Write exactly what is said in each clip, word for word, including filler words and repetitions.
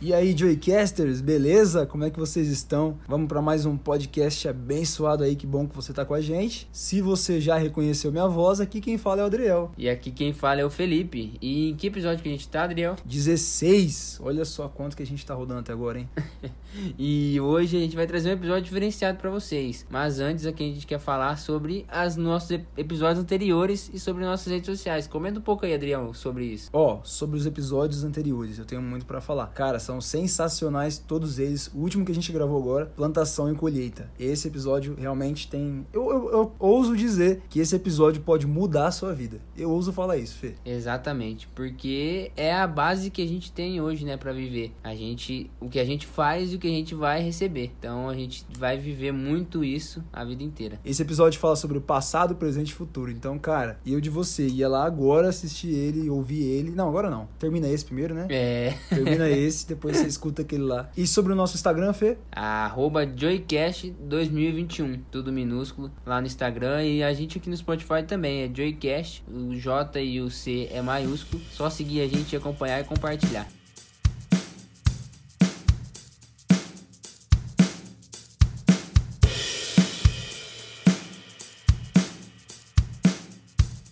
E aí, Joycasters, beleza? Como é que vocês estão? Vamos para mais um podcast abençoado aí, que bom que você tá com a gente. Se você já reconheceu minha voz, aqui quem fala é o Adriel. E aqui quem fala é o Felipe. E em que episódio que a gente tá, Adriel? dezesseis! Olha só quanto que a gente tá rodando até agora, hein? E hoje a gente vai trazer um episódio diferenciado para vocês. Mas antes, aqui a gente quer falar sobre os nossos episódios anteriores e sobre nossas redes sociais. Comenta um pouco aí, Adriel, sobre isso. Ó, oh, sobre os episódios anteriores, eu tenho muito para falar. Cara, são sensacionais todos eles. O último que a gente gravou agora, Plantação e Colheita. Esse episódio realmente tem... Eu, eu, eu ouso dizer que esse episódio pode mudar a sua vida. Eu ouso falar isso, Fê. Exatamente, porque é a base que a gente tem hoje, né, para viver. A gente... O que a gente faz e o que a gente vai receber. Então a gente vai viver muito isso a vida inteira. Esse episódio fala sobre o passado, presente e futuro. Então, cara, eu de você ia lá agora assistir ele, ouvir ele... Não, agora não. Termina esse primeiro, né? É. Termina esse, depois você escuta aquele lá. E sobre o nosso Instagram, Fê? Arroba Joycast dois mil e vinte e um, tudo minúsculo, lá no Instagram. E a gente aqui no Spotify também é Joycast, o J e o C é maiúsculo. Só seguir a gente, acompanhar e compartilhar.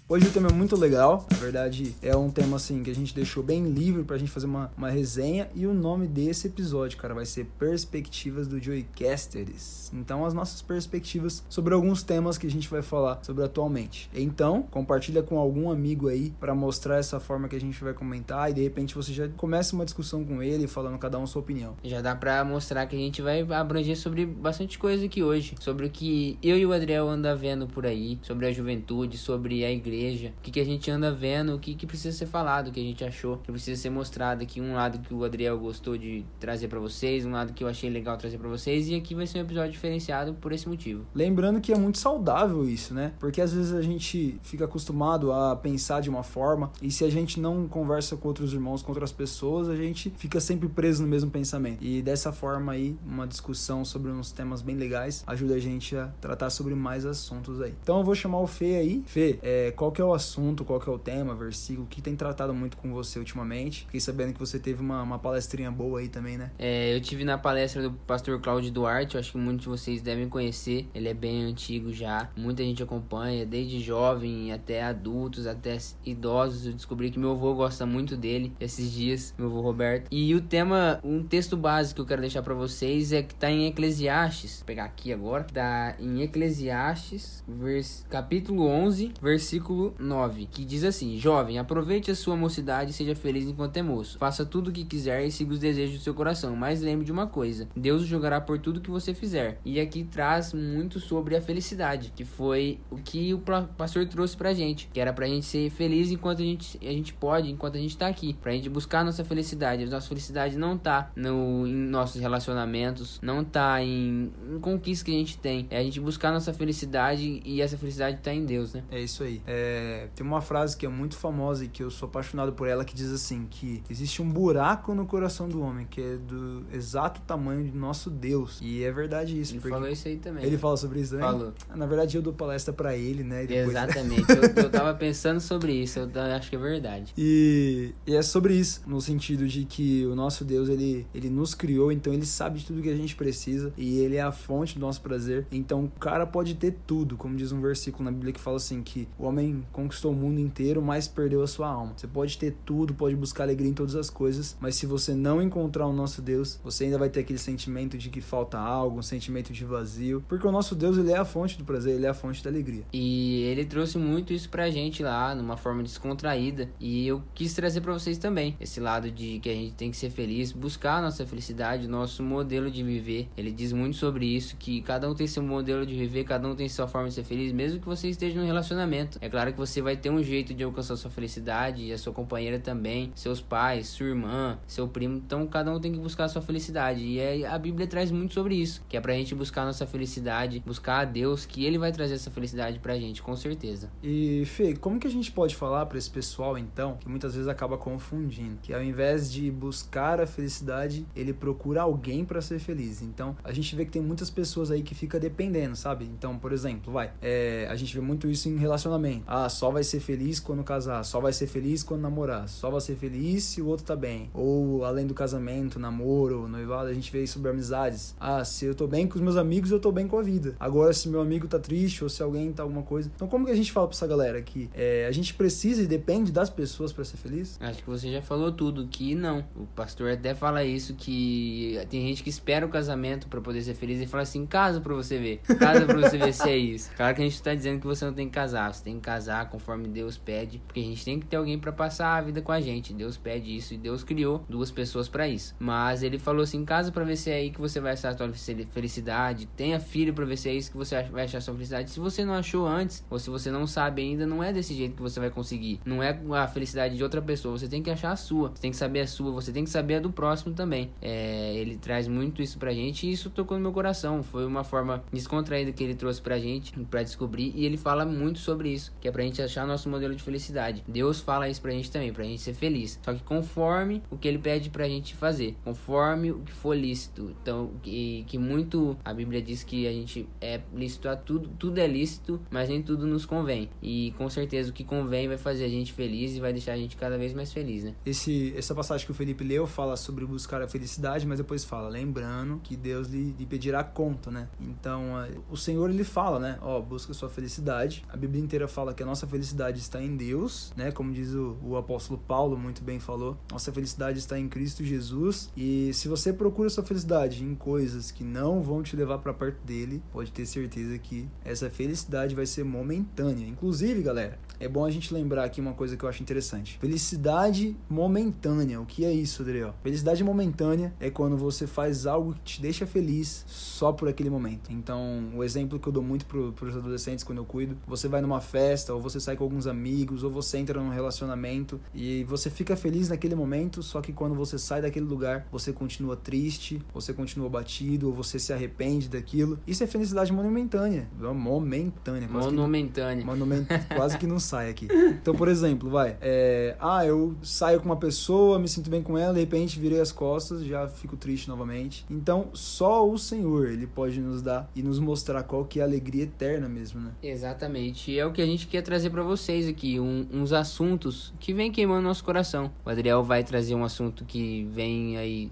Hoje o tema é muito legal, na verdade é um tema assim que a gente deixou bem livre pra gente fazer uma, uma resenha, e o nome desse episódio, cara, vai ser Perspectivas do Joycasters. Então as nossas perspectivas sobre alguns temas que a gente vai falar sobre atualmente. Então, compartilha com algum amigo aí pra mostrar essa forma que a gente vai comentar, e de repente você já começa uma discussão com ele, falando cada um sua opinião. Já dá pra mostrar que a gente vai abranger sobre bastante coisa aqui hoje, sobre o que eu e o Adriel anda vendo por aí, sobre a juventude, sobre a igreja. O que, que a gente anda vendo, o que, que precisa ser falado, o que a gente achou, que precisa ser mostrado aqui. Um lado que o Adriel gostou de trazer pra vocês, um lado que eu achei legal trazer pra vocês, e aqui vai ser um episódio diferenciado por esse motivo. Lembrando que é muito saudável isso, né? Porque às vezes a gente fica acostumado a pensar de uma forma, e se a gente não conversa com outros irmãos, com outras pessoas, a gente fica sempre preso no mesmo pensamento. E dessa forma aí, uma discussão sobre uns temas bem legais ajuda a gente a tratar sobre mais assuntos aí. Então eu vou chamar o Fê aí. Fê, é... qual que é o assunto, qual que é o tema, versículo, que tem tratado muito com você ultimamente? Fiquei sabendo que você teve uma, uma palestrinha boa aí também, né? É, eu tive na palestra do pastor Cláudio Duarte, eu acho que muitos de vocês devem conhecer, ele é bem antigo já, muita gente acompanha, desde jovem até adultos, até idosos. Eu descobri que meu avô gosta muito dele esses dias, meu avô Roberto. E o tema, um texto básico que eu quero deixar pra vocês é que tá em Eclesiastes, vou pegar aqui agora, tá em Eclesiastes, vers... capítulo onze, versículo nove, que diz assim: jovem, aproveite a sua mocidade e seja feliz enquanto é moço. Faça tudo o que quiser e siga os desejos do seu coração, mas lembre de uma coisa: Deus o julgará por tudo que você fizer. E aqui traz muito sobre a felicidade, que foi o que o pastor trouxe pra gente, que era pra gente ser feliz enquanto a gente, a gente pode, enquanto a gente tá aqui, pra gente buscar a nossa felicidade. A nossa felicidade não tá no, em nossos relacionamentos, não tá em, em conquistas que a gente tem, é a gente buscar a nossa felicidade, e essa felicidade tá em Deus, né? É isso aí. É... É, tem uma frase que é muito famosa e que eu sou apaixonado por ela, que diz assim, que existe um buraco no coração do homem que é do exato tamanho do nosso Deus. E é verdade isso. Ele porque falou isso aí também. Ele né? fala sobre isso também? Falou. Na verdade eu dou palestra pra ele, né? Depois... Exatamente. eu, eu tava pensando sobre isso, eu acho que é verdade. E, e é sobre isso, no sentido de que o nosso Deus, ele, ele nos criou, então ele sabe de tudo que a gente precisa, e ele é a fonte do nosso prazer. Então o cara pode ter tudo, como diz um versículo na Bíblia que fala assim, que o homem conquistou o mundo inteiro, mas perdeu a sua alma. Você pode ter tudo, pode buscar alegria em todas as coisas, mas se você não encontrar o nosso Deus, você ainda vai ter aquele sentimento de que falta algo, um sentimento de vazio, porque o nosso Deus, ele é a fonte do prazer, ele é a fonte da alegria. E ele trouxe muito isso pra gente lá, numa forma descontraída, e eu quis trazer pra vocês também, esse lado de que a gente tem que ser feliz, buscar a nossa felicidade, o nosso modelo de viver. Ele diz muito sobre isso, que cada um tem seu modelo de viver, cada um tem sua forma de ser feliz, mesmo que você esteja num relacionamento. É claro que você vai ter um jeito de alcançar sua felicidade, e a sua companheira também, seus pais, sua irmã, seu primo. Então cada um tem que buscar a sua felicidade, e é, a Bíblia traz muito sobre isso, que é pra gente buscar a nossa felicidade, buscar a Deus, que ele vai trazer essa felicidade pra gente, com certeza. E Fê, como que a gente pode falar pra esse pessoal então, que muitas vezes acaba confundindo, que ao invés de buscar a felicidade, ele procura alguém pra ser feliz? Então a gente vê que tem muitas pessoas aí que fica dependendo, sabe? Então, por exemplo, vai, é, a gente vê muito isso em relacionamento. Ah, só vai ser feliz quando casar, só vai ser feliz quando namorar, só vai ser feliz se o outro tá bem. Ou além do casamento, namoro, noivado, a gente vê isso sobre amizades. Ah, se eu tô bem com os meus amigos, eu tô bem com a vida. Agora, se meu amigo tá triste ou se alguém tá alguma coisa... Então, como que a gente fala pra essa galera que é, a gente precisa e depende das pessoas pra ser feliz? Acho que você já falou tudo, que não. O pastor até fala isso, que tem gente que espera o casamento pra poder ser feliz e fala assim, casa pra você ver, casa pra você ver se é isso. Claro que a gente tá dizendo que você não tem que casar, você tem que casar conforme Deus pede, porque a gente tem que ter alguém pra passar a vida com a gente. Deus pede isso e Deus criou duas pessoas pra isso. Mas ele falou assim, casa pra ver se é aí que você vai achar a tua felicidade, tenha filho pra ver se é isso que você vai achar a sua felicidade. Se você não achou antes, ou se você não sabe ainda, não é desse jeito que você vai conseguir. Não é a felicidade de outra pessoa, você tem que achar a sua, você tem que saber a sua, você tem que saber a do próximo também. É, ele traz muito isso pra gente e isso tocou no meu coração. Foi uma forma descontraída que ele trouxe pra gente, pra descobrir, e ele fala muito sobre isso, que é pra gente achar nosso modelo de felicidade. Deus fala isso pra gente também, pra gente ser feliz, só que conforme o que ele pede pra gente fazer, conforme o que for lícito. Então, e que muito, a Bíblia diz que a gente é lícito a tudo, tudo é lícito, mas nem tudo nos convém. E com certeza o que convém vai fazer a gente feliz e vai deixar a gente cada vez mais feliz, né? Esse, essa passagem que o Felipe leu fala sobre buscar a felicidade, mas depois fala, lembrando que Deus lhe, lhe pedirá conta, né? Então, o Senhor, ele fala, né? Ó, busca a sua felicidade. A Bíblia inteira fala que a nossa felicidade está em Deus, né? Como diz o, o apóstolo Paulo, muito bem falou, nossa felicidade está em Cristo Jesus. E se você procura sua felicidade em coisas que não vão te levar para perto dele, pode ter certeza que essa felicidade vai ser momentânea. Inclusive, galera, é bom a gente lembrar aqui uma coisa que eu acho interessante. Felicidade momentânea. O que é isso, Adriel? Felicidade momentânea é quando você faz algo que te deixa feliz só por aquele momento. Então, o exemplo que eu dou muito para os adolescentes quando eu cuido, você vai numa festa, ou você sai com alguns amigos, ou você entra num relacionamento e você fica feliz naquele momento, só que quando você sai daquele lugar, você continua triste, você continua batido, ou você se arrepende daquilo. Isso é felicidade momentânea. Momentânea. Quase monumentânea. Que não, monument, quase que não sai aqui. Então, por exemplo, vai. É, ah, eu saio com uma pessoa, me sinto bem com ela, de repente virei as costas, já fico triste novamente. Então, só o Senhor, ele pode nos dar e nos mostrar qual que é a alegria eterna mesmo, né? Exatamente. E é o que a gente quer trazer pra vocês aqui, um, uns assuntos que vem queimando nosso coração. O Adriel vai trazer um assunto que vem aí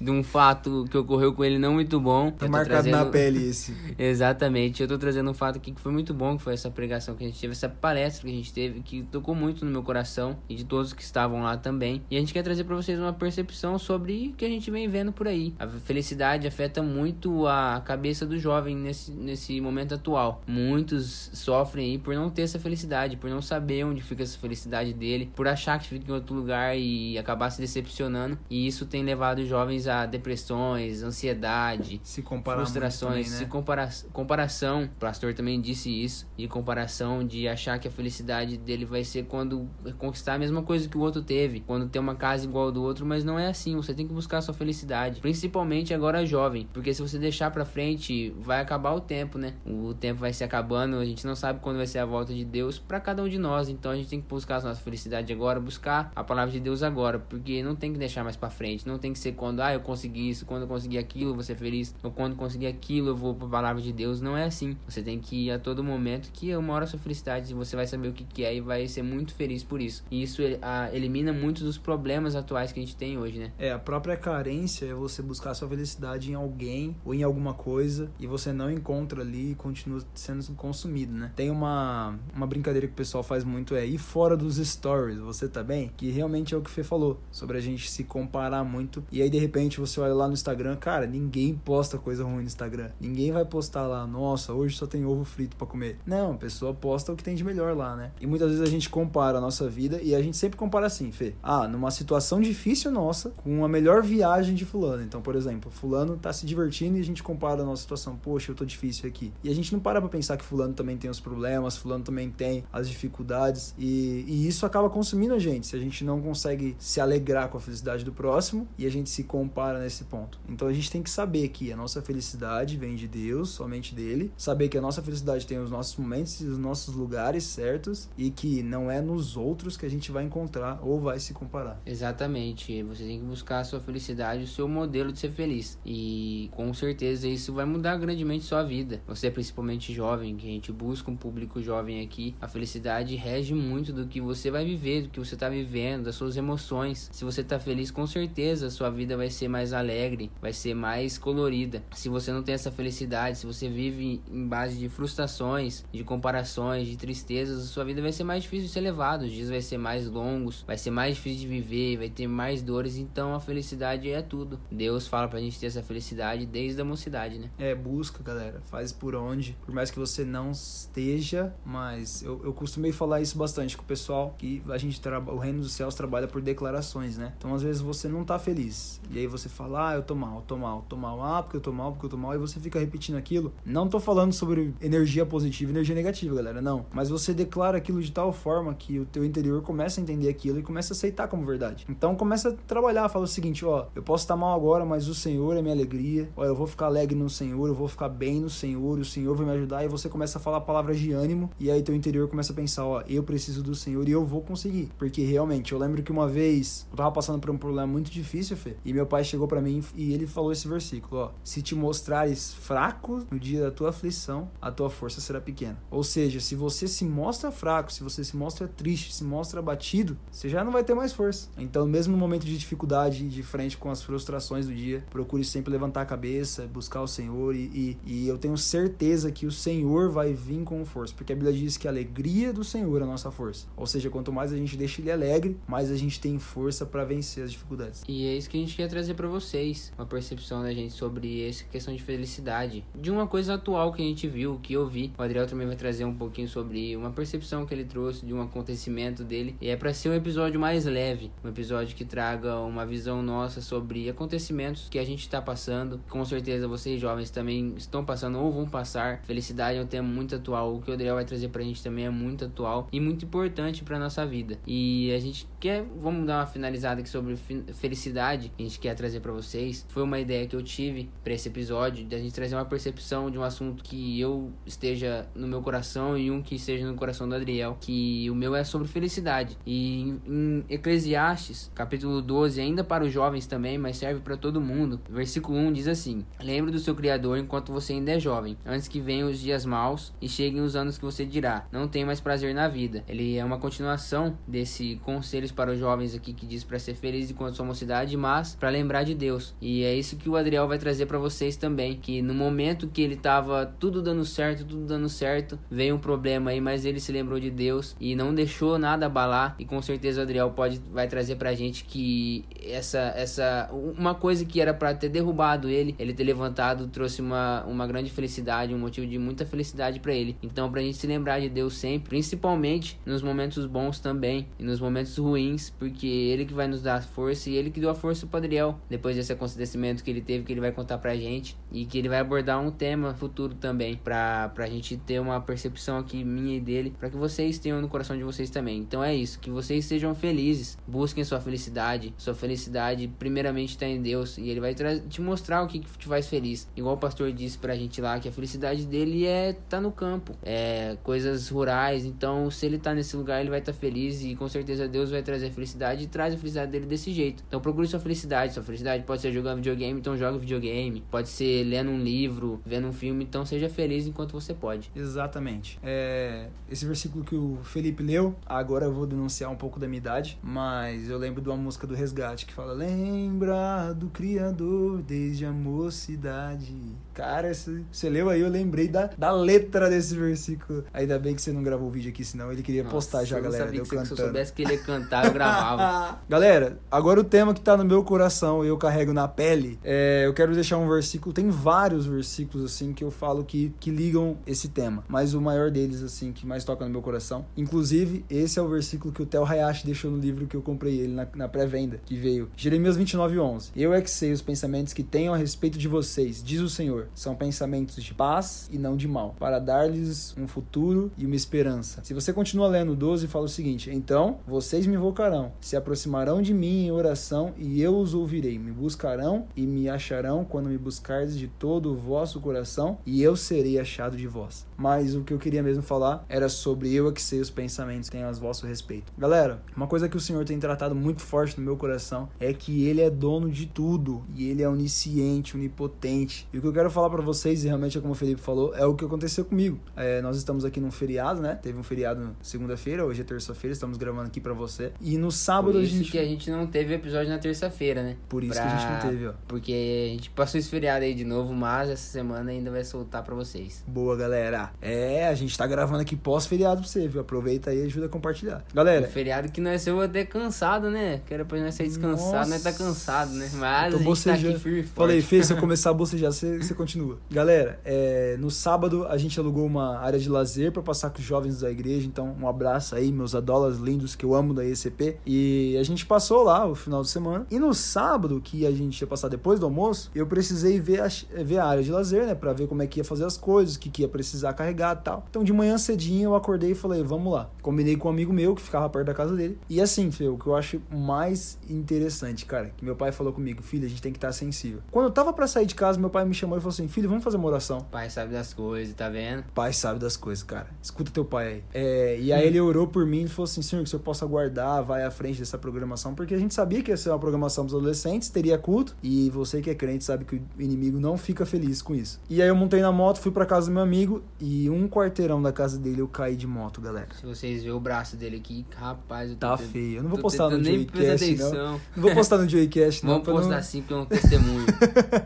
de um fato que ocorreu com ele não muito bom. Tá marcado trazendo... na pele esse. Exatamente. Eu tô trazendo um fato aqui que foi muito bom, que foi essa pregação que a gente teve, essa palestra que a gente teve, que tocou muito no meu coração e de todos que estavam lá também. E a gente quer trazer pra vocês uma percepção sobre o que a gente vem vendo por aí. A felicidade afeta muito a cabeça do jovem nesse, nesse momento atual. Muitos sofrem aí por não ter essa felicidade, por não saber onde fica essa felicidade dele, por achar que fica em outro lugar e acabar se decepcionando. E isso tem levado os jovens a depressões, ansiedade, se frustrações, também, né? se compara- comparação. O pastor também disse isso, de comparação, de achar que a felicidade dele vai ser quando conquistar a mesma coisa que o outro teve, quando ter uma casa igual ao do outro, mas não é assim. Você tem que buscar a sua felicidade, principalmente agora jovem, porque se você deixar pra frente, vai acabar o tempo, né? O tempo vai se acabando, a gente não sabe quando vai ser a volta de Deus pra cada um de nós, então a gente tem que buscar a nossa felicidade agora, buscar a palavra de Deus agora, porque não tem que deixar mais pra frente, não tem que ser quando, ah, eu consegui isso, quando eu consegui aquilo, eu vou ser feliz, ou quando eu conseguir aquilo, eu vou pra palavra de Deus. Não é assim, você tem que ir a todo momento, que uma hora a sua felicidade, você vai saber o que que é e vai ser muito feliz por isso, e isso a, elimina muitos dos problemas atuais que a gente tem hoje, né? É, a própria carência é você buscar a sua felicidade em alguém ou em alguma coisa, e você não encontra ali e continua sendo consumido, né? Tem uma, uma brincadeira que o pessoal faz muito, é ir fora dos stories, você tá bem? Que realmente é o que o Fê falou, sobre a gente se comparar muito, e aí de repente você olha lá no Instagram, cara, ninguém posta coisa ruim no Instagram, ninguém vai postar lá, nossa, hoje só tem ovo frito pra comer. Não, a pessoa posta o que tem de melhor lá, né? E muitas vezes a gente compara a nossa vida, e a gente sempre compara assim, Fê, ah, numa situação difícil nossa, com a melhor viagem de fulano. Então, por exemplo, fulano tá se divertindo e a gente compara a nossa situação, poxa, eu tô difícil aqui. E a gente não para pra pensar que fulano também tem os problemas, fulano também tem as dificuldades, e, e isso acaba consumindo a gente, se a gente não consegue se alegrar com a felicidade do próximo, e a gente se compara nesse ponto. Então a gente tem que saber que a nossa felicidade vem de Deus, somente dele, saber que a nossa felicidade tem os nossos momentos e os nossos lugares certos, e que não é nos outros que a gente vai encontrar ou vai se comparar. Exatamente, você tem que buscar a sua felicidade, o seu modelo de ser feliz, e com certeza isso vai mudar grandemente sua vida. Você é principalmente jovem, que a gente busca um público jovem também aqui, a felicidade rege muito do que você vai viver, do que você tá vivendo, das suas emoções. Se você tá feliz, com certeza a sua vida vai ser mais alegre, vai ser mais colorida. Se você não tem essa felicidade, se você vive em base de frustrações, de comparações, de tristezas, a sua vida vai ser mais difícil de ser levada, os dias vai ser mais longos, vai ser mais difícil de viver, vai ter mais dores. Então a felicidade é tudo. Deus fala pra gente ter essa felicidade desde a mocidade, né? É, busca, galera, faz por onde, por mais que você não esteja, mas eu, eu costumei falar isso bastante com o pessoal, que a gente trabalha, o reino dos céus trabalha por declarações, né? Então às vezes você não tá feliz, e aí você fala, ah, eu tô mal, tô mal, tô mal, ah, porque eu tô mal, porque eu tô mal, e você fica repetindo aquilo. Não tô falando sobre energia positiva e energia negativa, galera, não, mas você declara aquilo de tal forma que o teu interior começa a entender aquilo e começa a aceitar como verdade. Então começa a trabalhar, fala o seguinte, ó, eu posso estar mal agora, mas o Senhor é minha alegria, ó, eu vou ficar alegre no Senhor, eu vou ficar bem no Senhor, o Senhor vai me ajudar, e você começa a falar palavras de ânimo, e aí teu interior começa a pensar, ó, eu preciso do Senhor e eu vou conseguir, porque realmente, eu lembro que uma vez, eu tava passando por um problema muito difícil, Fê, e meu pai chegou pra mim e ele falou esse versículo, ó, se te mostrares fraco no dia da tua aflição, a tua força será pequena. Ou seja, se você se mostra fraco, se você se mostra triste, se mostra abatido, você já não vai ter mais força. Então, mesmo no momento de dificuldade, de frente com as frustrações do dia, procure sempre levantar a cabeça, buscar o Senhor, e, e, e eu tenho certeza que o Senhor vai vir com força, porque a Bíblia diz que a alegria do Senhor é a nossa força. Ou seja, quanto mais a gente deixa Ele alegre, mais a gente tem força para vencer as dificuldades. E é isso que a gente quer trazer para vocês, uma percepção da gente sobre essa questão de felicidade, de uma coisa atual que a gente viu, que eu vi. O Adriel também vai trazer um pouquinho sobre uma percepção que ele trouxe de um acontecimento dele, e é para ser um episódio mais leve, um episódio que traga uma visão nossa sobre acontecimentos que a gente está passando. Com certeza vocês jovens também estão passando ou vão passar. Felicidade é um tema muito atual, o que o Adriel vai trazer pra gente também é muito atual e muito importante pra nossa vida, e a gente quer, vamos dar uma finalizada aqui sobre felicidade, que a gente quer trazer pra vocês. Foi uma ideia que eu tive pra esse episódio, da gente trazer uma percepção de um assunto que eu esteja no meu coração e um que esteja no coração do Adriel, que o meu é sobre felicidade. E em Eclesiastes, capítulo doze, ainda para os jovens também, mas serve para todo mundo, versículo um diz assim, lembre do seu Criador enquanto você ainda é jovem, antes que venham os dias maus e cheguem os anos que você dirá, não tem mais prazer na vida. Ele é uma continuação desse conselhos para os jovens aqui, que diz para ser feliz enquanto sua mocidade, mas para lembrar de Deus. E é isso que o Adriel vai trazer para vocês também, que no momento que ele tava tudo dando certo, tudo dando certo, veio um problema aí, mas ele se lembrou de Deus e não deixou nada abalar, e com certeza o Adriel pode, vai trazer pra gente que essa, essa uma coisa que era pra ter derrubado ele, ele ter levantado, trouxe uma, uma grande felicidade, um motivo de muita felicidade pra ele. Então pra gente se lembrar de Deus sempre, principalmente nos momentos bons também, e nos momentos ruins, porque ele que vai nos dar força, e ele que deu a força pro Adriel, depois desse acontecimento que ele teve, que ele vai contar pra gente, e que ele vai abordar um tema futuro também, pra, pra gente ter uma percepção aqui minha e dele, pra que vocês tenham no coração de vocês também. Então é isso, que vocês sejam felizes, busquem sua felicidade, sua felicidade primeiramente está em Deus, e ele vai tra- te mostrar o que, que te faz feliz, igual o pastor disse pra gente lá, que a felicidade dele é tá no campo, é coisas rurais. Então se ele tá nesse lugar, ele vai estar tá feliz, e com certeza Deus vai trazer a felicidade, e traz a felicidade dele desse jeito. Então procure sua felicidade, sua felicidade pode ser jogando videogame, então joga videogame, pode ser lendo um livro, vendo um filme, então seja feliz enquanto você pode. Exatamente, é, esse versículo que o Felipe leu, agora eu vou denunciar um pouco da minha idade, mas eu lembro de uma música do Resgate que fala, lembra do Criador desde a mocidade. Cara, você leu aí, eu lembrei da, da letra desse versículo. Ainda bem que você não gravou o vídeo aqui, senão ele queria Nossa, postar já, galera. Sabia eu que cantando. Se eu soubesse que ele ia cantar, eu gravava. Galera, agora o tema que tá no meu coração e eu carrego na pele, é, eu quero deixar um versículo, tem vários versículos assim que eu falo que, que ligam esse tema, mas o maior deles assim, que mais toca no meu coração, inclusive esse é o versículo que o Theo Hayashi deixou no livro que eu comprei ele na, na pré-venda, que veio Jeremias vinte e nove, onze, eu é que sei os pensamentos que tenho a respeito de vocês, diz o Senhor, são pensamentos de paz e não de mal, para dar-lhes um futuro e uma esperança. Se você continua lendo o doze, fala o seguinte, então vocês me invocarão, se aproximarão de mim em oração e eu os ouvirei, me buscarão e me acharão quando me buscardes de todo o vosso coração, e eu serei achado de vós. Mas o que eu queria mesmo falar era sobre eu é que sei os pensamentos que tenho a vosso respeito. Galera, uma coisa que o Senhor tem tratado muito forte no meu coração é que Ele é dono de tudo, e Ele é onisciente, onipotente. E o que eu quero falar pra vocês, e realmente é como o Felipe falou, é o que aconteceu comigo. É, nós estamos aqui num um feriado, né? Teve um feriado segunda-feira, hoje é terça-feira, estamos gravando aqui pra você. E no sábado Por isso a gente... que a gente não teve episódio na terça-feira, né? Por isso pra... que a gente não teve, ó. Porque a gente passou esse feriado aí de novo, mas essa semana ainda vai soltar pra vocês. Boa, galera. É, a gente tá gravando aqui pós-feriado pra você, viu? Aproveita aí e ajuda a compartilhar. Galera... O feriado que nós somos até cansado, né? Que era pra nós sair descansado, Nossa. nós tá cansado, né? Mas a gente tá aqui firme. Falei, Fê, se eu começar a bocejar, você, você continua. Galera, é, no sábado a gente alugou uma área de lazer pra passar com os jovens da igreja, então um abraço aí, meus adolas lindos que eu amo da E C P. E a gente passou lá o final de semana. E no sábado, que a gente ia passar depois do almoço, eu precisei ver a, ver a área de lazer, né? Pra ver como é que ia fazer as coisas, o que, que ia precisar carregar e tal. Então de manhã cedinho eu acordei e falei, vamos lá. Combinei com um amigo meu que ficava perto da casa dele. E assim, Fê, o que eu acho mais interessante, cara, que meu pai falou comigo, filho, a gente tem que estar sensível. Quando eu tava pra sair de casa, meu pai me chamou e falou assim, filho, vamos fazer uma oração. Pai sabe das coisas, tá vendo? Pai sabe das coisas, cara. Escuta teu pai aí. É, e aí ele orou por mim e falou assim, senhor, que o senhor possa guardar, vai à frente dessa programação, porque a gente sabia que ia ser uma programação dos adolescentes, teria culto, e você que é crente sabe que o inimigo não fica feliz com isso. E aí eu montei na moto, fui pra casa do meu amigo, e um quarteirão da casa dele eu caí de moto, galera. Se vocês verem o braço dele aqui, rapaz... Eu tô tá tendo... feio. Eu não vou tô postar no Joycast, não. Não vou postar no Joycast, não. Vamos postar não... sim, porque é um testemunho.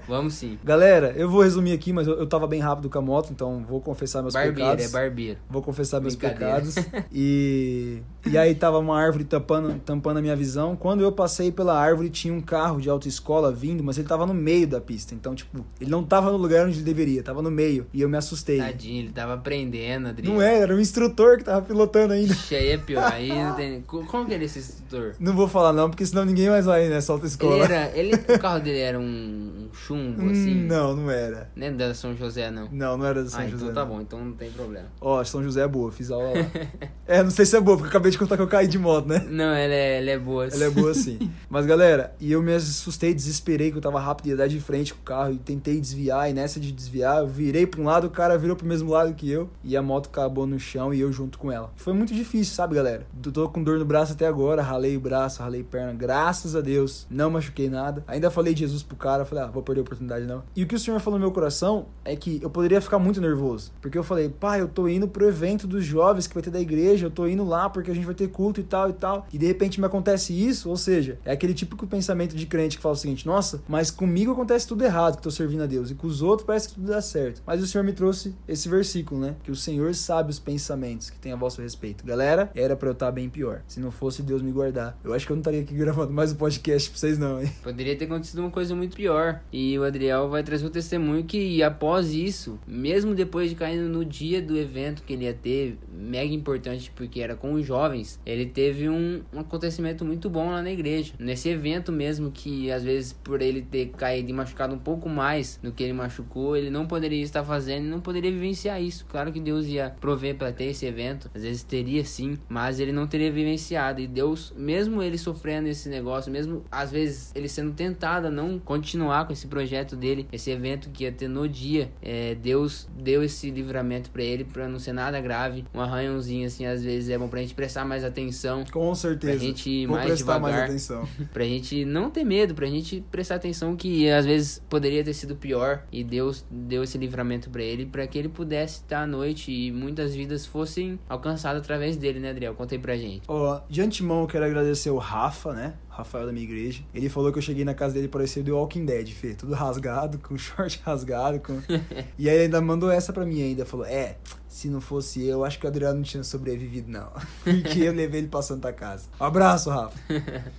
Vamos sim. Galera, eu vou resumir aqui, mas eu, eu tava bem rápido com a moto, então vou confessar meus barbeiro, pecados. Barbeiro, é barbeiro. Vou confessar meus pecados. E... e aí tava uma árvore tampando, tampando a minha visão. Quando eu passei pela árvore, tinha um carro de autoescola vindo, mas ele tava no meio da pista. Então, tipo, ele não tava no lugar onde ele deveria, tava no meio. E eu me assustei. Tadinho, ele tava aprendendo, Adriel. Não era, era um instrutor que tava pilotando ainda. Ixi, aí é pior. Aí não tem... Como que era esse instrutor? Não vou falar não, porque senão ninguém mais vai nessa autoescola. Ele era... Ele... O carro dele era um chumbo, assim? Não, não era. Nem era da São José, não? Não, não era da São ah, José. Ah, então tá não. bom. Então não tem problema. Ó, oh, São José é boa. Fiz aula lá. É, não sei se é boa, porque eu acabei de contar que eu caí de moto, né? Não, ela é, ela é boa, sim. Ela é boa, sim. Mas, galera, e eu me assustei, desesperei, que eu tava rápido, ia dar de frente com o carro, e tentei desviar, e nessa de desviar, eu virei pra um lado, o cara virou pro mesmo lado que eu, e a moto acabou no chão, e eu junto com ela. Foi muito difícil, sabe, galera? Eu tô com dor no braço até agora, ralei o braço, ralei perna, graças a Deus, não machuquei nada. Ainda falei de Jesus pro cara, falei, ah, vou perder a oportunidade não. E o que o Senhor falou no meu coração é que eu poderia ficar muito nervoso, porque eu falei, pai, eu tô indo pro evento dos jovens que vai ter da igreja, eu tô indo lá porque a gente vai ter culto e tal e tal, e de repente me acontece isso, ou seja, é aquele típico pensamento de crente que fala o seguinte, nossa, mas comigo acontece tudo errado que tô servindo a Deus, e com os outros parece que tudo dá certo. Mas o Senhor me trouxe esse versículo, né, que o Senhor sabe os pensamentos que tem a vosso respeito. Galera, era pra eu estar bem pior, se não fosse Deus me guardar. Eu acho que eu não estaria aqui gravando mais um podcast pra vocês não, hein? Poderia ter acontecido uma coisa muito pior, e o Adriel vai trazer o testemunho que após isso, mesmo depois de cair no dia do evento que ele ia ter, mega importante porque era com os jovens, ele teve um, um acontecimento muito bom lá na igreja, nesse evento mesmo, que às vezes por ele ter caído e machucado um pouco mais do que ele machucou, ele não poderia estar fazendo, não poderia vivenciar isso. Claro que Deus ia prover para ter esse evento, às vezes teria sim, mas ele não teria vivenciado, e Deus, mesmo ele sofrendo esse negócio, mesmo às vezes ele sendo tentado a não continuar com esse projeto dele, esse evento que ia ter no dia, é, Deus deu esse livramento pra ele, pra não ser nada grave. Um arranhãozinho assim, às vezes é bom pra gente prestar mais atenção, com certeza, pra gente ir mais prestar devagar, mais atenção. Pra gente não ter medo, pra gente prestar atenção que às vezes poderia ter sido pior, e Deus deu esse livramento pra ele, pra que ele pudesse estar à noite e muitas vidas fossem alcançadas através dele, né, Adriel? Conta aí pra gente. Ó, oh, de antemão eu quero agradecer o Rafa, né? Rafael da minha igreja. Ele falou que eu cheguei na casa dele e parecia The Walking Dead, Fê. Tudo rasgado, com short rasgado. Com... e aí ele ainda mandou essa pra mim ainda. Falou, é, se não fosse eu, acho que o Adriano não tinha sobrevivido, não. Porque eu levei ele pra Santa Casa. Um abraço, Rafa.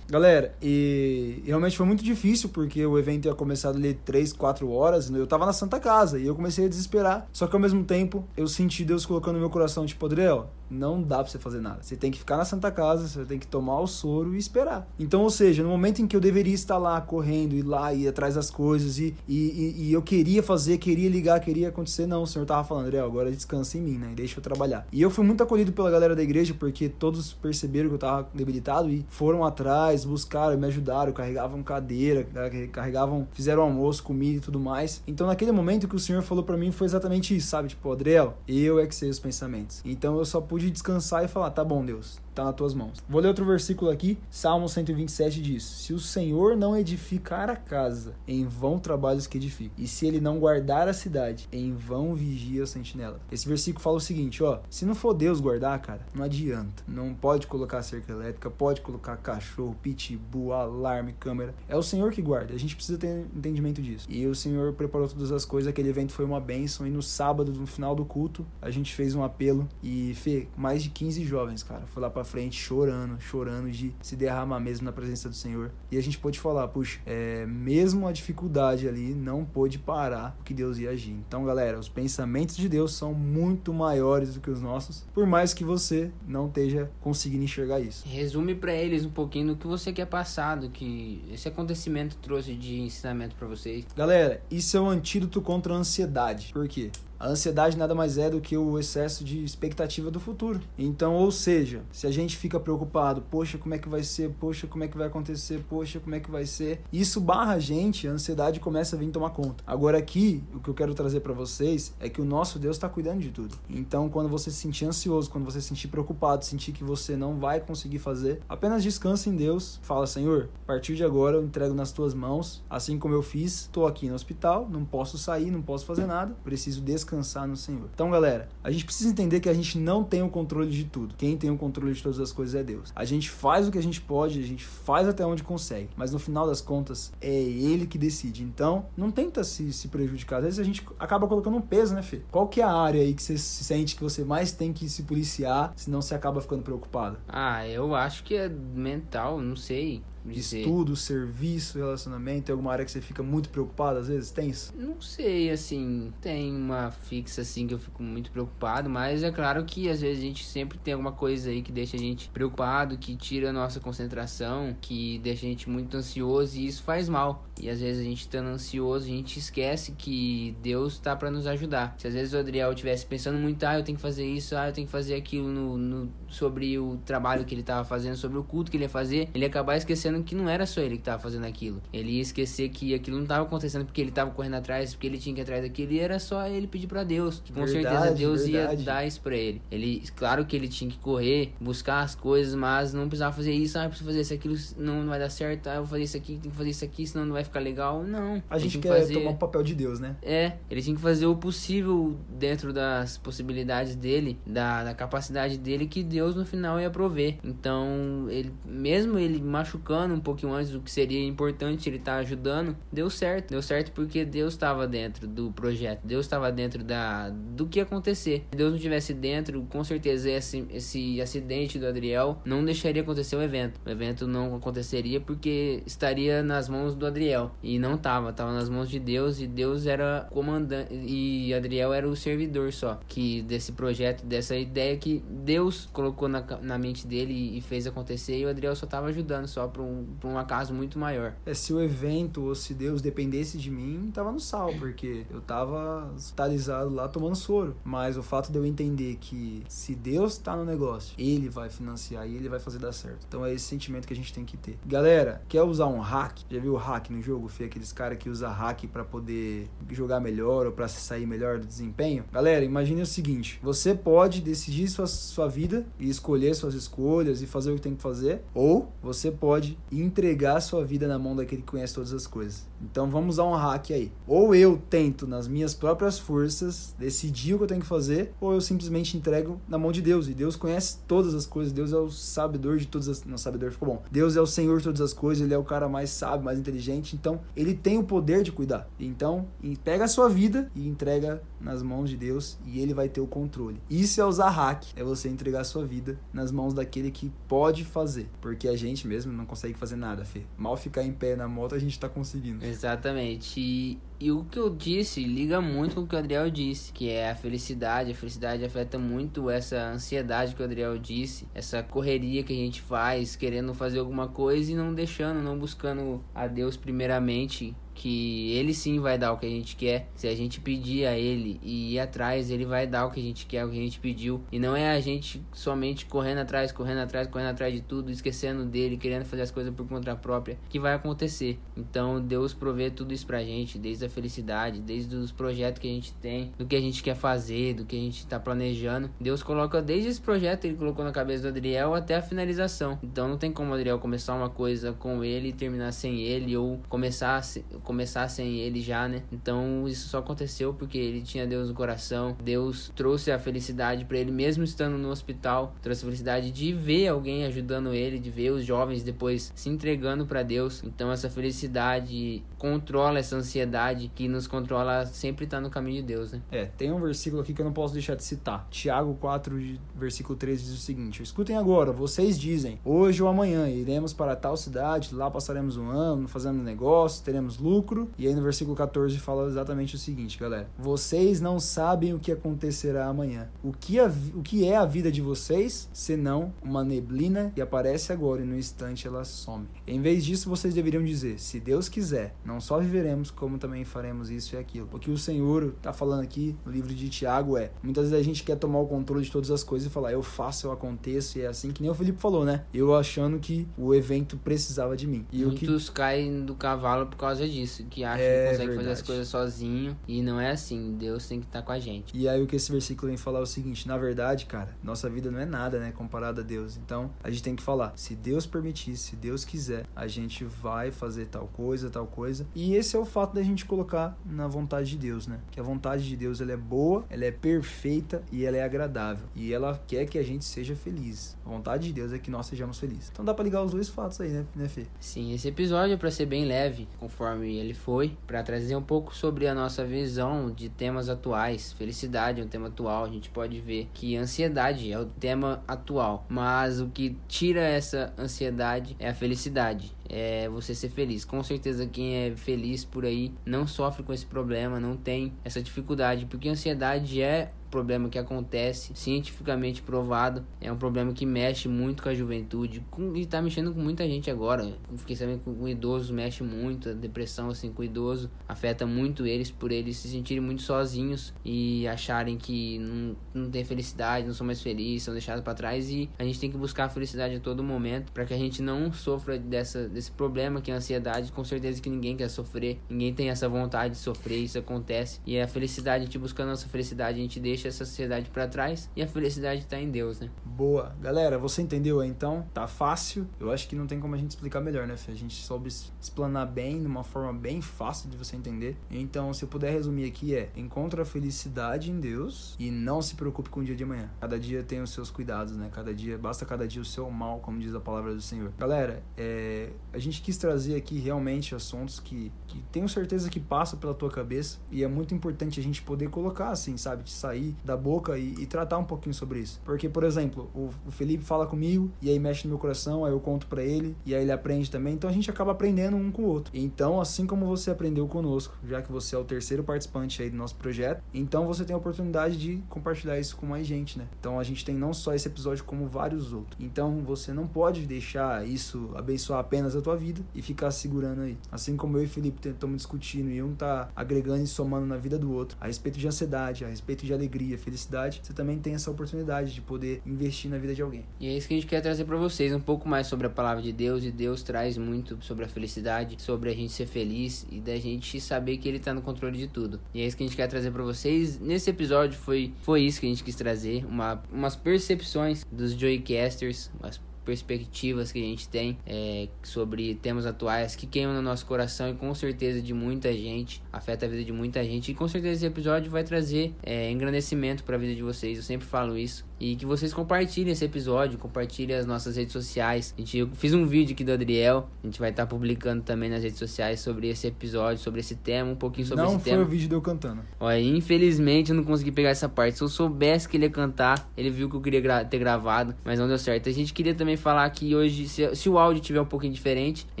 Galera, e realmente foi muito difícil, porque o evento ia começar ali três, quatro horas. Eu tava na Santa Casa e eu comecei a desesperar. Só que ao mesmo tempo, eu senti Deus colocando no meu coração, tipo, Adriel, não dá pra você fazer nada. Você tem que ficar na Santa Casa, você tem que tomar o soro e esperar. Então, ou seja, no momento em que eu deveria estar lá, correndo, ir lá, ir atrás das coisas, e, e, e eu queria fazer, queria ligar, queria acontecer, não, o Senhor tava falando, Adriel, agora descansa em mim, né, deixa eu trabalhar. E eu fui muito acolhido pela galera da igreja, porque todos perceberam que eu tava debilitado e foram atrás, buscaram, me ajudaram, carregavam cadeira, carregavam, fizeram almoço, comida e tudo mais. Então, naquele momento que o Senhor falou pra mim, foi exatamente isso, sabe, tipo, Adriel, eu é que sei os pensamentos. Então, eu só pude descansar e falar, tá bom, Deus, está nas tuas mãos. Vou ler outro versículo aqui. Salmo cento e vinte e sete diz: se o Senhor não edificar a casa, em vão trabalha os que edificam. E se ele não guardar a cidade, em vão vigia a sentinela. Esse versículo fala o seguinte, ó. Se não for Deus guardar, cara, não adianta. Não pode colocar cerca elétrica, pode colocar cachorro, pitbull, alarme, câmera. É o Senhor que guarda. A gente precisa ter entendimento disso. E o Senhor preparou todas as coisas. Aquele evento foi uma bênção. E no sábado, no final do culto, a gente fez um apelo. E, Fê, mais de quinze jovens, cara, foi lá pra frente chorando, chorando de se derramar mesmo na presença do Senhor. E a gente pôde falar, puxa, é, mesmo a dificuldade ali, não pôde parar o que Deus ia agir. Então, galera, os pensamentos de Deus são muito maiores do que os nossos, por mais que você não esteja conseguindo enxergar isso. Resume pra eles um pouquinho do que você quer passar, do que esse acontecimento trouxe de ensinamento pra vocês. Galera, isso é um antídoto contra a ansiedade. Por quê? A ansiedade nada mais é do que o excesso de expectativa do futuro. Então, ou seja, se a gente fica preocupado, poxa, como é que vai ser? Poxa, como é que vai acontecer? Poxa, como é que vai ser? Isso barra a gente, a ansiedade começa a vir tomar conta. Agora aqui, o que eu quero trazer pra vocês é que o nosso Deus tá cuidando de tudo. Então, quando você se sentir ansioso, quando você se sentir preocupado, sentir que você não vai conseguir fazer, apenas descansa em Deus, fala, Senhor, a partir de agora eu entrego nas tuas mãos, assim como eu fiz, tô aqui no hospital, não posso sair, não posso fazer nada, preciso descansar. Descansar no Senhor. Então, galera, a gente precisa entender que a gente não tem o controle de tudo. Quem tem o controle de todas as coisas é Deus. A gente faz o que a gente pode, a gente faz até onde consegue, mas no final das contas é Ele que decide. Então, não tenta se, se prejudicar. Às vezes a gente acaba colocando um peso, né, Fê? Qual que é a área aí que você sente que você mais tem que se policiar, senão você acaba ficando preocupado? Ah, eu acho que é mental, não sei. Estudo, serviço, relacionamento, tem alguma área que você fica muito preocupado às vezes? Tem isso? Não sei, assim, tem uma fixa assim que eu fico muito preocupado, mas é claro que às vezes a gente sempre tem alguma coisa aí que deixa a gente preocupado, que tira a nossa concentração, que deixa a gente muito ansioso e isso faz mal. E às vezes a gente estando ansioso, a gente esquece que Deus tá pra nos ajudar. Se às vezes o Adriel estivesse pensando muito, ah, eu tenho que fazer isso, ah, eu tenho que fazer aquilo no, no, sobre o trabalho que ele tava fazendo, sobre o culto que ele ia fazer, ele ia acabar esquecendo que não era só ele que estava fazendo aquilo. Ele ia esquecer que aquilo não estava acontecendo porque ele estava correndo atrás, porque ele tinha que ir atrás daquilo, e era só ele pedir para Deus. Com verdade, certeza Deus verdade. ia dar isso para ele. Ele, claro que ele tinha que correr, buscar as coisas, mas não precisava fazer isso, ah, eu preciso fazer isso, aquilo, não, não vai dar certo, ah, eu vou fazer isso aqui, tem que fazer isso aqui, senão não vai ficar legal. Não. A gente quer fazer... tomar o papel de Deus, né? É, ele tinha que fazer o possível dentro das possibilidades dele, da, da capacidade dele, que Deus no final ia prover. Então, ele, mesmo ele machucando um pouquinho antes do que seria importante, ele tá ajudando, deu certo, deu certo porque Deus estava dentro do projeto, Deus estava dentro da, do que ia acontecer. Se Deus não estivesse dentro, com certeza esse, esse acidente do Adriel não deixaria acontecer o evento, o evento não aconteceria porque estaria nas mãos do Adriel, e não tava, tava nas mãos de Deus, e Deus era comandante, e Adriel era o servidor só, que desse projeto, dessa ideia que Deus colocou na, na mente dele e, e fez acontecer, e o Adriel só tava ajudando, só pra um Pra um acaso muito maior. É, se o evento ou se Deus dependesse de mim, tava no sal, porque eu tava hospitalizado lá tomando soro. Mas o fato de eu entender que se Deus tá no negócio, Ele vai financiar e Ele vai fazer dar certo. Então é esse sentimento que a gente tem que ter. Galera, quer usar um hack? Já viu o hack no jogo? Fê, aqueles caras que usam hack pra poder jogar melhor ou pra se sair melhor do desempenho? Galera, imagine o seguinte: você pode decidir sua, sua vida e escolher suas escolhas e fazer o que tem que fazer, ou você pode e entregar a sua vida na mão daquele que conhece todas as coisas. Então vamos usar um hack aí. Ou eu tento, nas minhas próprias forças, decidir o que eu tenho que fazer, ou eu simplesmente entrego na mão de Deus. E Deus conhece todas as coisas. Deus é o sabedor de todas as... Não, sabedor ficou bom. Deus é o Senhor de todas as coisas. Ele é o cara mais sábio, mais inteligente. Então, ele tem o poder de cuidar. Então, pega a sua vida e entrega nas mãos de Deus, e ele vai ter o controle. Isso é usar hack. É você entregar a sua vida nas mãos daquele que pode fazer. Porque a gente mesmo não consegue fazer nada, Fê. Mal ficar em pé na moto a gente tá conseguindo. Exatamente. E, e o que eu disse liga muito com o que o Adriel disse, que é a felicidade. A felicidade afeta muito essa ansiedade que o Adriel disse, essa correria que a gente faz, querendo fazer alguma coisa e não deixando, não buscando a Deus primeiramente, que ele sim vai dar o que a gente quer. Se a gente pedir a ele e ir atrás, ele vai dar o que a gente quer, o que a gente pediu. E não é a gente somente correndo atrás, correndo atrás, correndo atrás de tudo, esquecendo dele, querendo fazer as coisas por conta própria, que vai acontecer. Então Deus provê tudo isso pra gente, desde da felicidade, desde os projetos que a gente tem, do que a gente quer fazer, do que a gente tá planejando. Deus coloca desde esse projeto, ele colocou na cabeça do Adriel, até a finalização. Então não tem como o Adriel começar uma coisa com ele e terminar sem ele, ou começar, começar sem ele já, né? Então isso só aconteceu porque ele tinha Deus no coração. Deus trouxe a felicidade pra ele, mesmo estando no hospital, trouxe a felicidade de ver alguém ajudando ele, de ver os jovens depois se entregando pra Deus. Então essa felicidade controla essa ansiedade que nos controla, sempre tá no caminho de Deus, né? É, tem um versículo aqui que eu não posso deixar de citar. Tiago quatro, versículo três diz o seguinte: escutem agora, vocês dizem, hoje ou amanhã iremos para tal cidade, lá passaremos um ano, fazemos negócio, teremos lucro. E aí no versículo catorze fala exatamente o seguinte, galera: vocês não sabem o que acontecerá amanhã. O que, a, o que é a vida de vocês, senão uma neblina que aparece agora e no instante ela some? Em vez disso, vocês deveriam dizer, se Deus quiser, não só viveremos, como também faremos isso e aquilo. O que o Senhor tá falando aqui no livro de Tiago é, muitas vezes a gente quer tomar o controle de todas as coisas e falar, eu faço, eu aconteço, e é assim que nem o Felipe falou, né? Eu achando que o evento precisava de mim. E muitos que... caem do cavalo por causa disso, que acham é que consegue verdade. fazer as coisas sozinho, e não é assim, Deus tem que estar tá com a gente. E aí o que esse versículo vem falar é o seguinte, na verdade, cara, nossa vida não é nada, né, comparada a Deus. Então, a gente tem que falar, se Deus permitir, se Deus quiser, a gente vai fazer tal coisa, tal coisa, e esse é o fato da gente colocar na vontade de Deus, né? Que a vontade de Deus, ela é boa, ela é perfeita e ela é agradável. E ela quer que a gente seja feliz. A vontade de Deus é que nós sejamos felizes. Então dá pra ligar os dois fatos aí, né, né Fê? Sim, esse episódio é pra ser bem leve, conforme ele foi, pra trazer um pouco sobre a nossa visão de temas atuais. Felicidade é um tema atual, a gente pode ver que ansiedade é o tema atual. Mas o que tira essa ansiedade é a felicidade. É você ser feliz. Com certeza quem é feliz por aí não sofre com esse problema, não tem essa dificuldade, porque a ansiedade é problema que acontece, cientificamente provado, é um problema que mexe muito com a juventude, com, e tá mexendo com muita gente agora. Eu fiquei sabendo que o idoso mexe muito, a depressão assim com o idoso, afeta muito eles, por eles se sentirem muito sozinhos e acharem que não, não tem felicidade, não são mais felizes, são deixados para trás, e a gente tem que buscar a felicidade a todo momento, para que a gente não sofra dessa, desse problema que é a ansiedade. Com certeza que ninguém quer sofrer, ninguém tem essa vontade de sofrer, isso acontece, e a felicidade, a gente buscando a nossa felicidade, a gente deixa essa sociedade pra trás, e a felicidade tá em Deus, né? Boa. Galera, você entendeu aí então? Tá fácil? Eu acho que não tem como a gente explicar melhor, né, Fê? A gente soube explanar bem, de uma forma bem fácil de você entender. Então, se eu puder resumir aqui, é: encontra a felicidade em Deus e não se preocupe com o dia de amanhã. Cada dia tem os seus cuidados, né? Cada dia, basta cada dia o seu mal, como diz a palavra do Senhor. Galera, é, a gente quis trazer aqui realmente assuntos que, que tenho certeza que passam pela tua cabeça, e é muito importante a gente poder colocar assim, sabe? De sair da boca e, e tratar um pouquinho sobre isso. Porque, por exemplo, o, o Felipe fala comigo e aí mexe no meu coração, aí eu conto pra ele e aí ele aprende também, então a gente acaba aprendendo um com o outro. Então, assim como você aprendeu conosco, já que você é o terceiro participante aí do nosso projeto, então você tem a oportunidade de compartilhar isso com mais gente, né? Então a gente tem não só esse episódio como vários outros. Então você não pode deixar isso abençoar apenas a tua vida e ficar segurando aí. Assim como eu e o Felipe estamos discutindo e um tá agregando e somando na vida do outro, a respeito de ansiedade, a respeito de alegria, felicidade, você também tem essa oportunidade de poder investir na vida de alguém. E é isso que a gente quer trazer pra vocês, um pouco mais sobre a palavra de Deus, e Deus traz muito sobre a felicidade, sobre a gente ser feliz e da gente saber que Ele tá no controle de tudo. E é isso que a gente quer trazer pra vocês. Nesse episódio foi, foi isso que a gente quis trazer, uma, umas percepções dos Joycasters, umas perspectivas que a gente tem é, sobre temas atuais que queimam no nosso coração e com certeza de muita gente, afeta a vida de muita gente, e com certeza esse episódio vai trazer é, engrandecimento para a vida de vocês, eu sempre falo isso. E que vocês compartilhem esse episódio, compartilhem as nossas redes sociais. A gente, eu fiz um vídeo aqui do Adriel, a gente vai estar tá publicando também nas redes sociais sobre esse episódio, sobre esse tema, um pouquinho sobre não esse tema. Não foi o vídeo de eu cantando. Olha, infelizmente eu não consegui pegar essa parte. Se eu soubesse que ele ia cantar, ele viu que eu queria gra- ter gravado, mas não deu certo. A gente queria também falar que hoje, se, se o áudio tiver um pouquinho diferente, a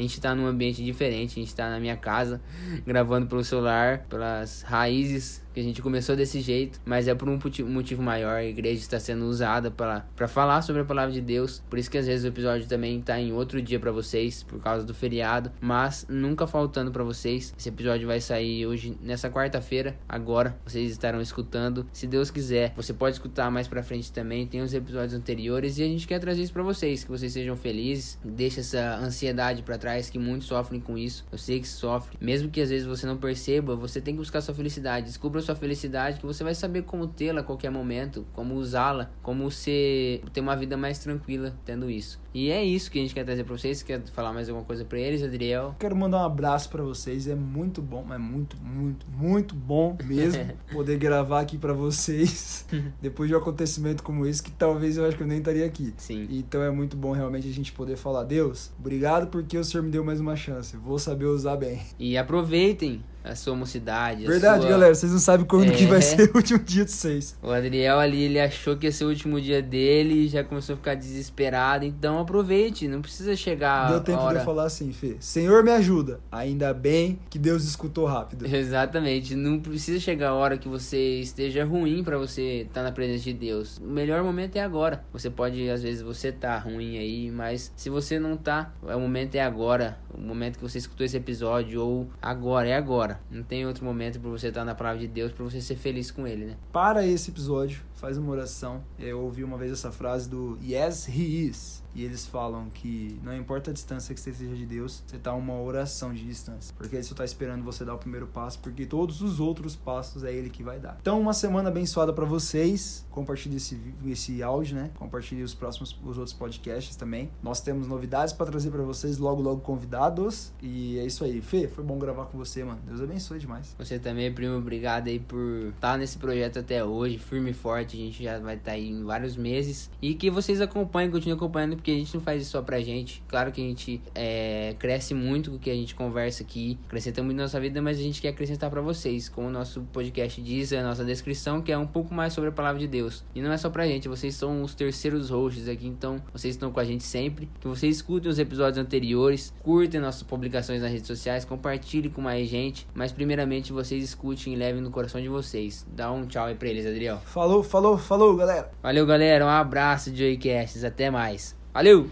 gente tá num ambiente diferente, a gente tá na minha casa, gravando pelo celular, pelas raízes que a gente começou desse jeito, mas é por um motivo maior, a igreja está sendo sendo usada para falar sobre a palavra de Deus. Por isso que às vezes o episódio também tá em outro dia para vocês, por causa do feriado, mas nunca faltando para vocês. Esse episódio vai sair hoje, nessa quarta-feira, agora vocês estarão escutando. Se Deus quiser, você pode escutar mais pra frente também, tem os episódios anteriores, e a gente quer trazer isso pra vocês, que vocês sejam felizes, deixa essa ansiedade pra trás, que muitos sofrem com isso, eu sei que sofre, mesmo que às vezes você não perceba, você tem que buscar sua felicidade, descubra sua felicidade, que você vai saber como tê-la a qualquer momento, como usá-la, como você ter uma vida mais tranquila tendo isso. E é isso que a gente quer trazer pra vocês. Quer falar mais alguma coisa pra eles, Adriel? Quero mandar um abraço pra vocês, é muito bom, é muito, muito, muito bom mesmo poder gravar aqui pra vocês, depois de um acontecimento como esse, que talvez eu acho que eu nem estaria aqui. Sim. Então é muito bom realmente a gente poder falar, Deus, obrigado porque o Senhor me deu mais uma chance, vou saber usar bem. E aproveitem a sua mocidade. Verdade, a sua... galera, vocês não sabem quando é... que vai ser o último dia de vocês. O Adriel ali, ele achou que ia ser o último dia dele e já começou a ficar desesperado, então aproveite, não precisa chegar Deu a tempo hora... de eu falar assim, Fê, Senhor me ajuda, ainda bem que Deus escutou rápido. Exatamente, não precisa chegar a hora que você esteja ruim pra você estar tá na presença de Deus, o melhor momento é agora. Você pode, às vezes você tá ruim aí, mas se você não tá, o momento é agora, o momento que você escutou esse episódio, ou agora, é agora. Não tem outro momento pra você estar na palavra de Deus, pra você ser feliz com ele, né? Para esse episódio, faz uma oração. Eu ouvi uma vez essa frase do Yes, He Is. E eles falam que não importa a distância que você esteja de Deus, você tá uma oração de distância. Porque ele só tá esperando você dar o primeiro passo, porque todos os outros passos é ele que vai dar. Então, uma semana abençoada pra vocês. Compartilhe esse, esse áudio, né? Compartilhe os próximos, os outros podcasts também. Nós temos novidades pra trazer pra vocês, logo, logo convidados. E é isso aí. Fê, foi bom gravar com você, mano. Deus abençoe demais. Você também, primo. Obrigado aí por estar nesse projeto até hoje, firme e forte. A gente já vai estar aí em vários meses. E que vocês acompanhem, continuem acompanhando, porque a gente não faz isso só pra gente. Claro que a gente é, cresce muito com o que a gente conversa aqui, acrescenta muito na nossa vida, mas a gente quer acrescentar pra vocês, como o nosso podcast diz, a nossa descrição, que é um pouco mais sobre a palavra de Deus. E não é só pra gente, vocês são os terceiros hosts aqui, então vocês estão com a gente sempre. Que vocês escutem os episódios anteriores, curtem nossas publicações nas redes sociais, compartilhem com mais gente, mas primeiramente vocês escutem e levem no coração de vocês. Dá um tchau aí pra eles, Adriel. Falou, falou, falou, galera. Valeu, galera. Um abraço, Joycast. Até mais. Valeu!